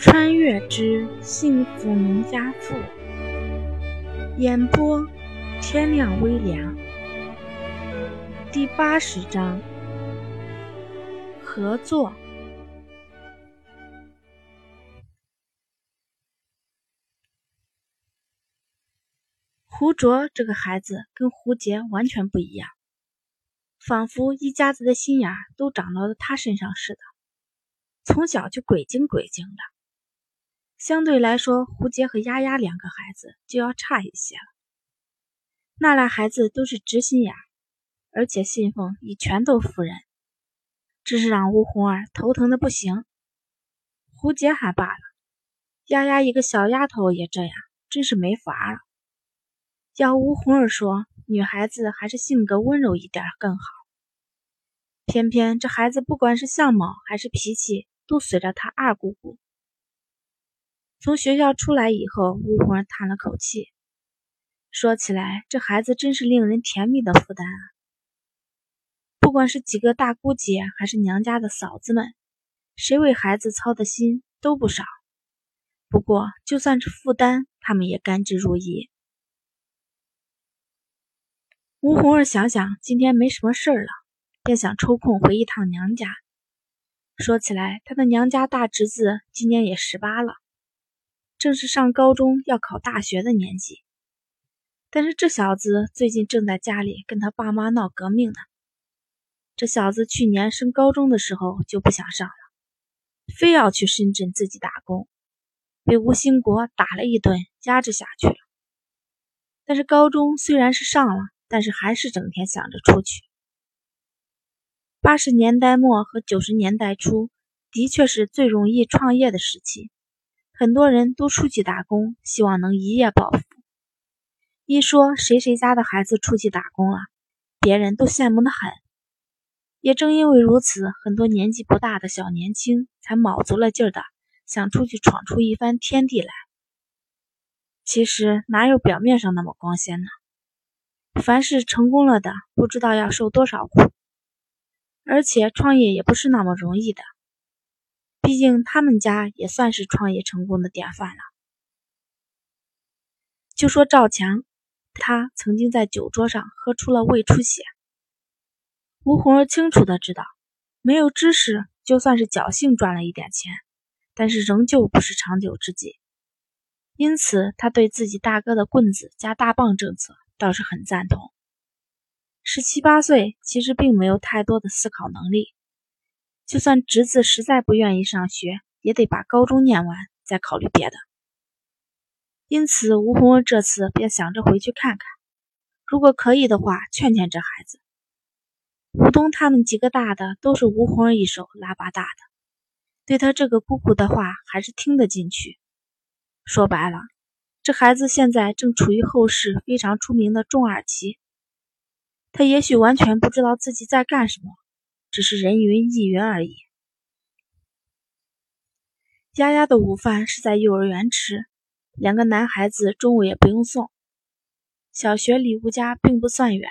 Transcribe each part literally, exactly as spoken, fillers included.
穿越之幸福农家妇，演播天亮微凉。第八十章，合作。胡卓这个孩子跟胡杰完全不一样，仿佛一家子的心眼都长到了他身上似的，从小就鬼精鬼精的。相对来说，胡杰和丫丫两个孩子就要差一些了。那俩孩子都是直心眼，而且信奉以拳头服人，这是让吴红儿头疼的不行。胡杰还罢了，丫丫一个小丫头也这样，真是没法了。要吴红儿说，女孩子还是性格温柔一点更好。偏偏这孩子不管是相貌还是脾气，都随着他二姑姑。从学校出来以后，吴红儿叹了口气，说起来这孩子真是令人甜蜜的负担啊。不管是几个大姑姐还是娘家的嫂子们，谁为孩子操的心都不少。不过就算是负担，他们也甘之如饴。吴红儿想想今天没什么事儿了，便想抽空回一趟娘家。说起来，她的娘家大侄子今年也十八了，正是上高中要考大学的年纪。但是这小子最近正在家里跟他爸妈闹革命呢。这小子去年升高中的时候就不想上了，非要去深圳自己打工，被吴兴国打了一顿，压制下去了。但是高中虽然是上了，但是还是整天想着出去。八十年代末和九十年代初的确是最容易创业的时期，很多人都出去打工，希望能一夜暴富。一说谁谁家的孩子出去打工了，别人都羡慕得很。也正因为如此，很多年纪不大的小年轻才卯足了劲儿的想出去闯出一番天地来。其实哪有表面上那么光鲜呢？凡是成功了的，不知道要受多少苦，而且创业也不是那么容易的。毕竟他们家也算是创业成功的典范了。就说赵强，他曾经在酒桌上喝出了胃出血。吴红儿清楚的知道，没有知识，就算是侥幸赚了一点钱，但是仍旧不是长久之计。因此，他对自己大哥的棍子加大棒政策倒是很赞同。十七八岁其实并没有太多的思考能力，就算侄子实在不愿意上学，也得把高中念完再考虑别的。因此吴红儿这次便想着回去看看，如果可以的话劝劝这孩子。吴东他们几个大的都是吴红儿一手拉拔大的，对他这个姑姑的话还是听得进去。说白了，这孩子现在正处于后世非常出名的中二期，他也许完全不知道自己在干什么，只是人云亦云而已。丫丫的午饭是在幼儿园吃，两个男孩子中午也不用送。小学离吴家并不算远，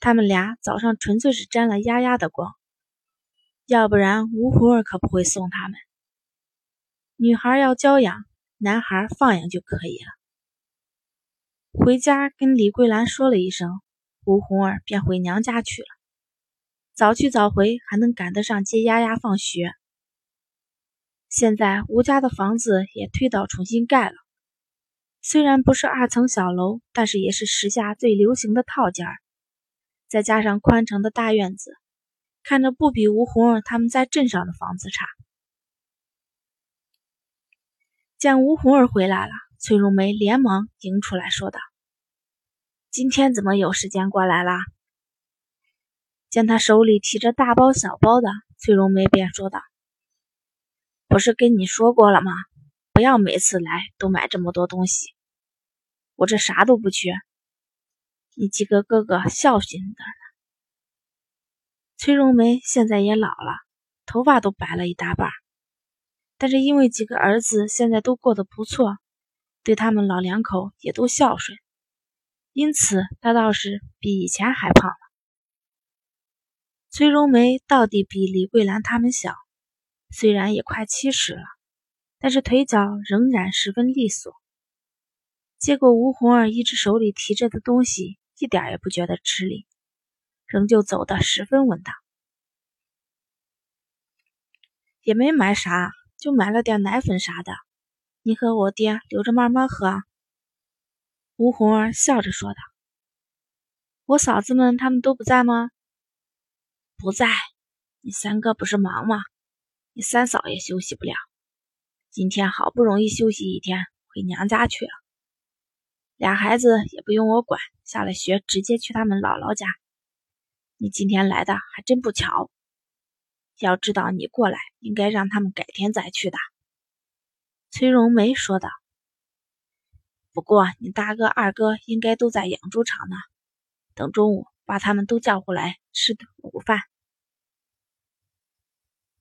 他们俩早上纯粹是沾了丫丫的光，要不然吴胡儿可不会送他们。女孩要教养，男孩放养就可以了。回家跟李桂兰说了一声，吴红儿便回娘家去了。早去早回，还能赶得上接丫丫放学。现在吴家的房子也推倒重新盖了，虽然不是二层小楼，但是也是时下最流行的套间，再加上宽敞的大院子，看着不比吴红儿他们在镇上的房子差。见吴红儿回来了，崔荣梅连忙迎出来说道：“今天怎么有时间过来啦？”见他手里提着大包小包的，崔荣梅便说道：“不是跟你说过了吗？不要每次来都买这么多东西。我这啥都不缺，你几个哥哥孝心点儿呢。”崔荣梅现在也老了，头发都白了一大半。但是因为几个儿子现在都过得不错，对他们老两口也都孝顺，因此他倒是比以前还胖了。崔荣梅到底比李桂兰他们小，虽然也快七十了，但是腿脚仍然十分利索。接过吴红儿一只手里提着的东西，一点也不觉得吃力，仍旧走得十分稳当。也没买啥，就买了点奶粉啥的，你和我爹留着慢慢喝。吴红儿笑着说道。我嫂子们他们都不在吗？不在，你三哥不是忙吗？你三嫂也休息不了，今天好不容易休息一天，回娘家去了。俩孩子也不用我管，下了学直接去他们姥姥家。你今天来的还真不巧，要知道你过来应该让他们改天再去的。崔荣梅说道。不过你大哥二哥应该都在养猪场呢，等中午把他们都叫过来吃午饭。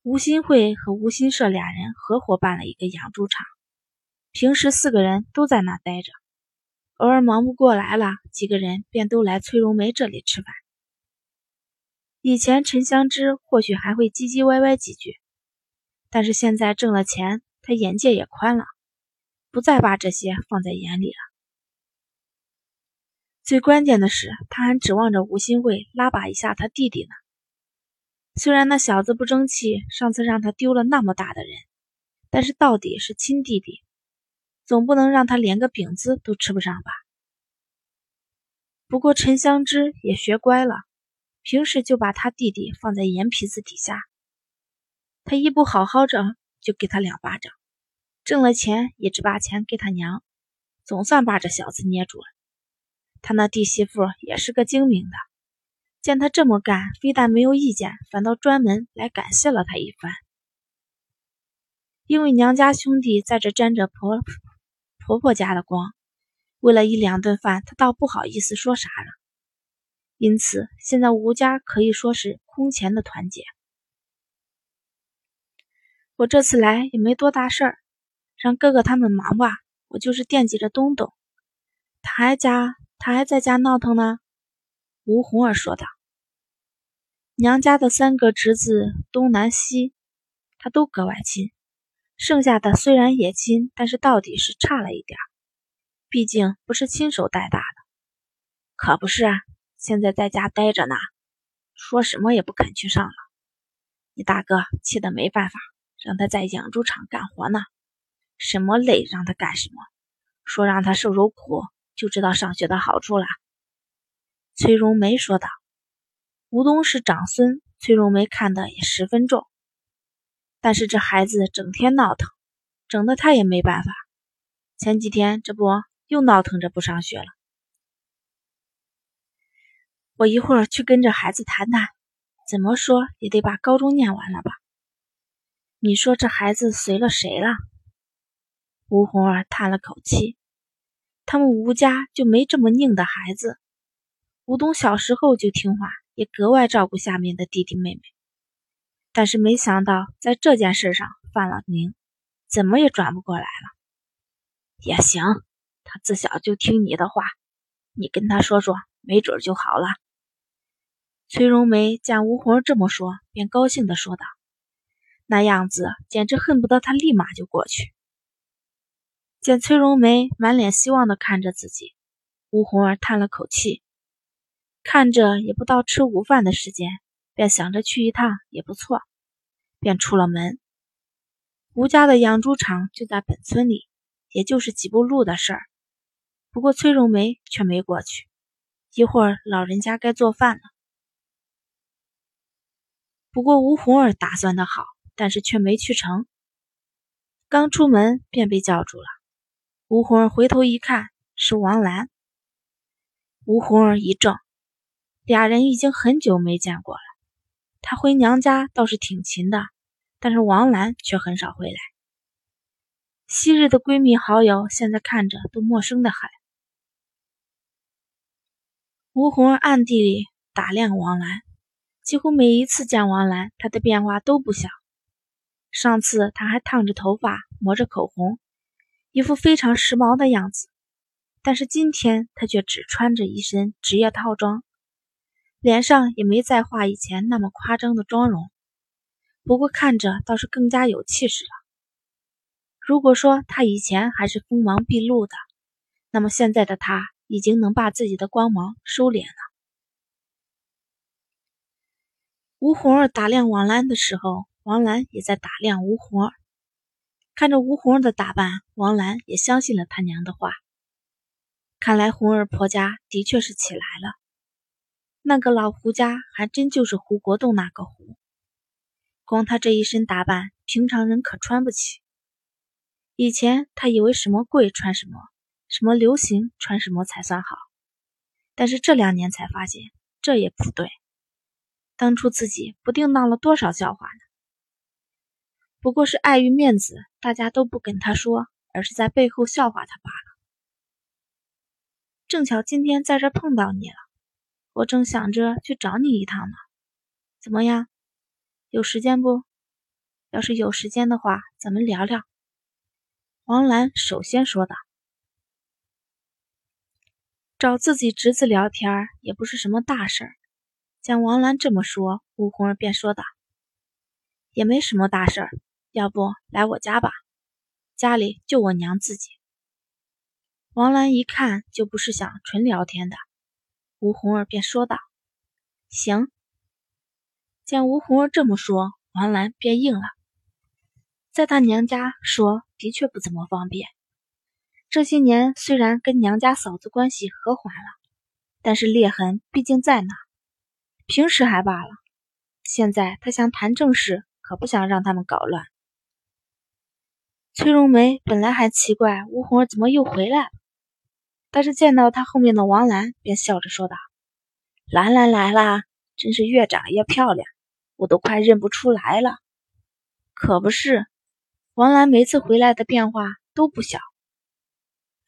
吴新会和吴新社俩人合伙办了一个养猪场，平时四个人都在那待着，偶尔忙不过来了，几个人便都来崔荣梅这里吃饭。以前陈香芝或许还会唧唧歪歪几句，但是现在挣了钱，她眼界也宽了，不再把这些放在眼里了。最关键的是，她还指望着吴新会拉把一下她弟弟呢。虽然那小子不争气，上次让他丢了那么大的人，但是到底是亲弟弟，总不能让他连个饼子都吃不上吧。不过陈香芝也学乖了，平时就把他弟弟放在眼皮子底下，他一不好好整就给他两巴掌，挣了钱也只把钱给他娘，总算把这小子捏住了。他那弟媳妇也是个精明的，见他这么干，非但没有意见，反倒专门来感谢了他一番。因为娘家兄弟在这沾着婆婆婆家的光，为了一两顿饭，他倒不好意思说啥了。因此，现在吴家可以说是空前的团结。我这次来也没多大事儿，让哥哥他们忙吧，我就是惦记着东东，他还家他还在家闹腾呢。吴红儿说道。娘家的三个侄子东南西他都格外亲，剩下的虽然也亲，但是到底是差了一点，毕竟不是亲手带大的。可不是啊，现在在家待着呢，说什么也不肯去上了。你大哥气得没办法，让他在养猪场干活呢，什么累让他干什么，说让他受受苦，就知道上学的好处了。崔荣梅说道。吴东是长孙，崔荣梅看得也十分重，但是这孩子整天闹腾，整得他也没办法。前几天这不又闹腾着不上学了。我一会儿去跟这孩子谈谈，怎么说也得把高中念完了吧。你说这孩子随了谁了？吴红儿叹了口气，他们吴家就没这么拧的孩子。吴东小时候就听话，也格外照顾下面的弟弟妹妹，但是没想到在这件事上犯了拧，怎么也转不过来了。也行，他自小就听你的话，你跟他说说，没准就好了。崔荣梅见吴红这么说，便高兴地说道，那样子简直恨不得他立马就过去。见崔荣梅满脸希望地看着自己，吴红儿叹了口气。看着也不到吃午饭的时间，便想着去一趟也不错，便出了门。吴家的养猪场就在本村里，也就是几步路的事儿。不过崔荣梅却没过去，一会儿老人家该做饭了。不过吴红儿打算的好，但是却没去成。刚出门便被叫住了，吴红儿回头一看，是王兰。吴红儿一怔。俩人已经很久没见过了，他回娘家倒是挺勤的，但是王兰却很少回来。昔日的闺蜜好友现在看着都陌生的很。吴红儿暗地里打量王兰，几乎每一次见王兰，她的变化都不小。上次她还烫着头发，抹着口红，一副非常时髦的样子，但是今天她却只穿着一身职业套装，脸上也没再画以前那么夸张的妆容，不过看着倒是更加有气势了。如果说他以前还是锋芒毕露的，那么现在的他已经能把自己的光芒收敛了。吴红儿打量王兰的时候，王兰也在打量吴红儿。看着吴红儿的打扮，王兰也相信了他娘的话。看来红儿婆家的确是起来了。那个老胡家还真就是胡国栋那个胡。光他这一身打扮，平常人可穿不起。以前他以为什么贵穿什么，什么流行穿什么才算好，但是这两年才发现这也不对，当初自己不定闹了多少笑话呢。不过是碍于面子，大家都不跟他说，而是在背后笑话他罢了。正巧今天在这碰到你了，我正想着去找你一趟呢，怎么样？有时间不？要是有时间的话，咱们聊聊。王兰首先说道：“找自己侄子聊天也不是什么大事儿。”见王兰这么说，吴红儿便说道：“也没什么大事儿，要不来我家吧，家里就我娘自己。”王兰一看就不是想纯聊天的，吴红儿便说道：“行。”见吴红儿这么说，王兰便应了。在她娘家说的确不怎么方便，这些年虽然跟娘家嫂子关系和缓了，但是裂痕毕竟在那，平时还罢了，现在她想谈正事，可不想让他们搞乱。崔荣梅本来还奇怪吴红儿怎么又回来了，但是见到她后面的王兰，便笑着说道：“兰兰来啦，真是越长越漂亮，我都快认不出来了。”可不是。王兰每次回来的变化都不小。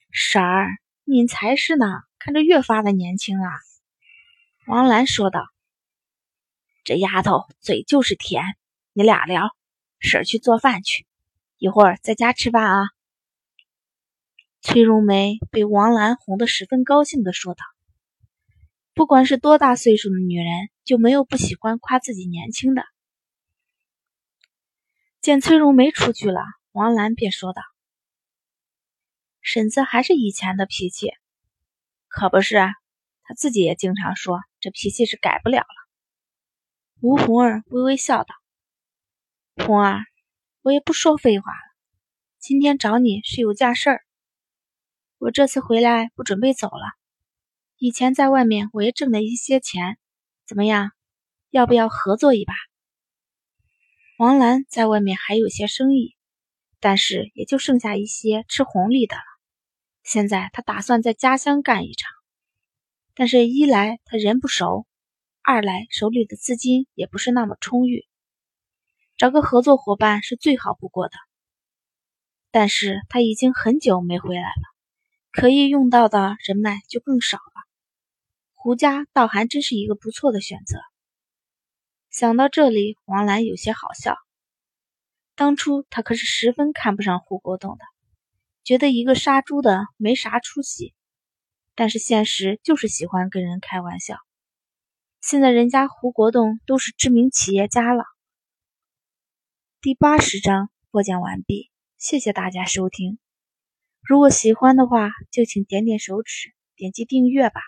婶儿，您才是呢，看着越发的年轻了。王兰说道。这丫头嘴就是甜，你俩聊，婶儿去做饭去，一会儿在家吃饭啊。崔荣梅被王兰哄得十分高兴地说道。不管是多大岁数的女人，就没有不喜欢夸自己年轻的。见崔荣梅出去了，王兰便说道：“婶子还是以前的脾气。”可不是，她自己也经常说，这脾气是改不了了。吴红儿微微笑道：“红儿，我也不说废话了，今天找你是有件事儿。我这次回来不准备走了，以前在外面我也挣了一些钱，怎么样，要不要合作一把？”王兰在外面还有些生意，但是也就剩下一些吃红利的了。现在她打算在家乡干一场，但是一来她人不熟，二来手里的资金也不是那么充裕，找个合作伙伴是最好不过的。但是她已经很久没回来了，可以用到的人脉就更少了。胡家倒还真是一个不错的选择。想到这里，王兰有些好笑。当初她可是十分看不上胡国栋的，觉得一个杀猪的没啥出息。但是现实就是喜欢跟人开玩笑。现在人家胡国栋都是知名企业家了。第八十章播讲完毕，谢谢大家收听。如果喜欢的话，就请点点手指，点击订阅吧。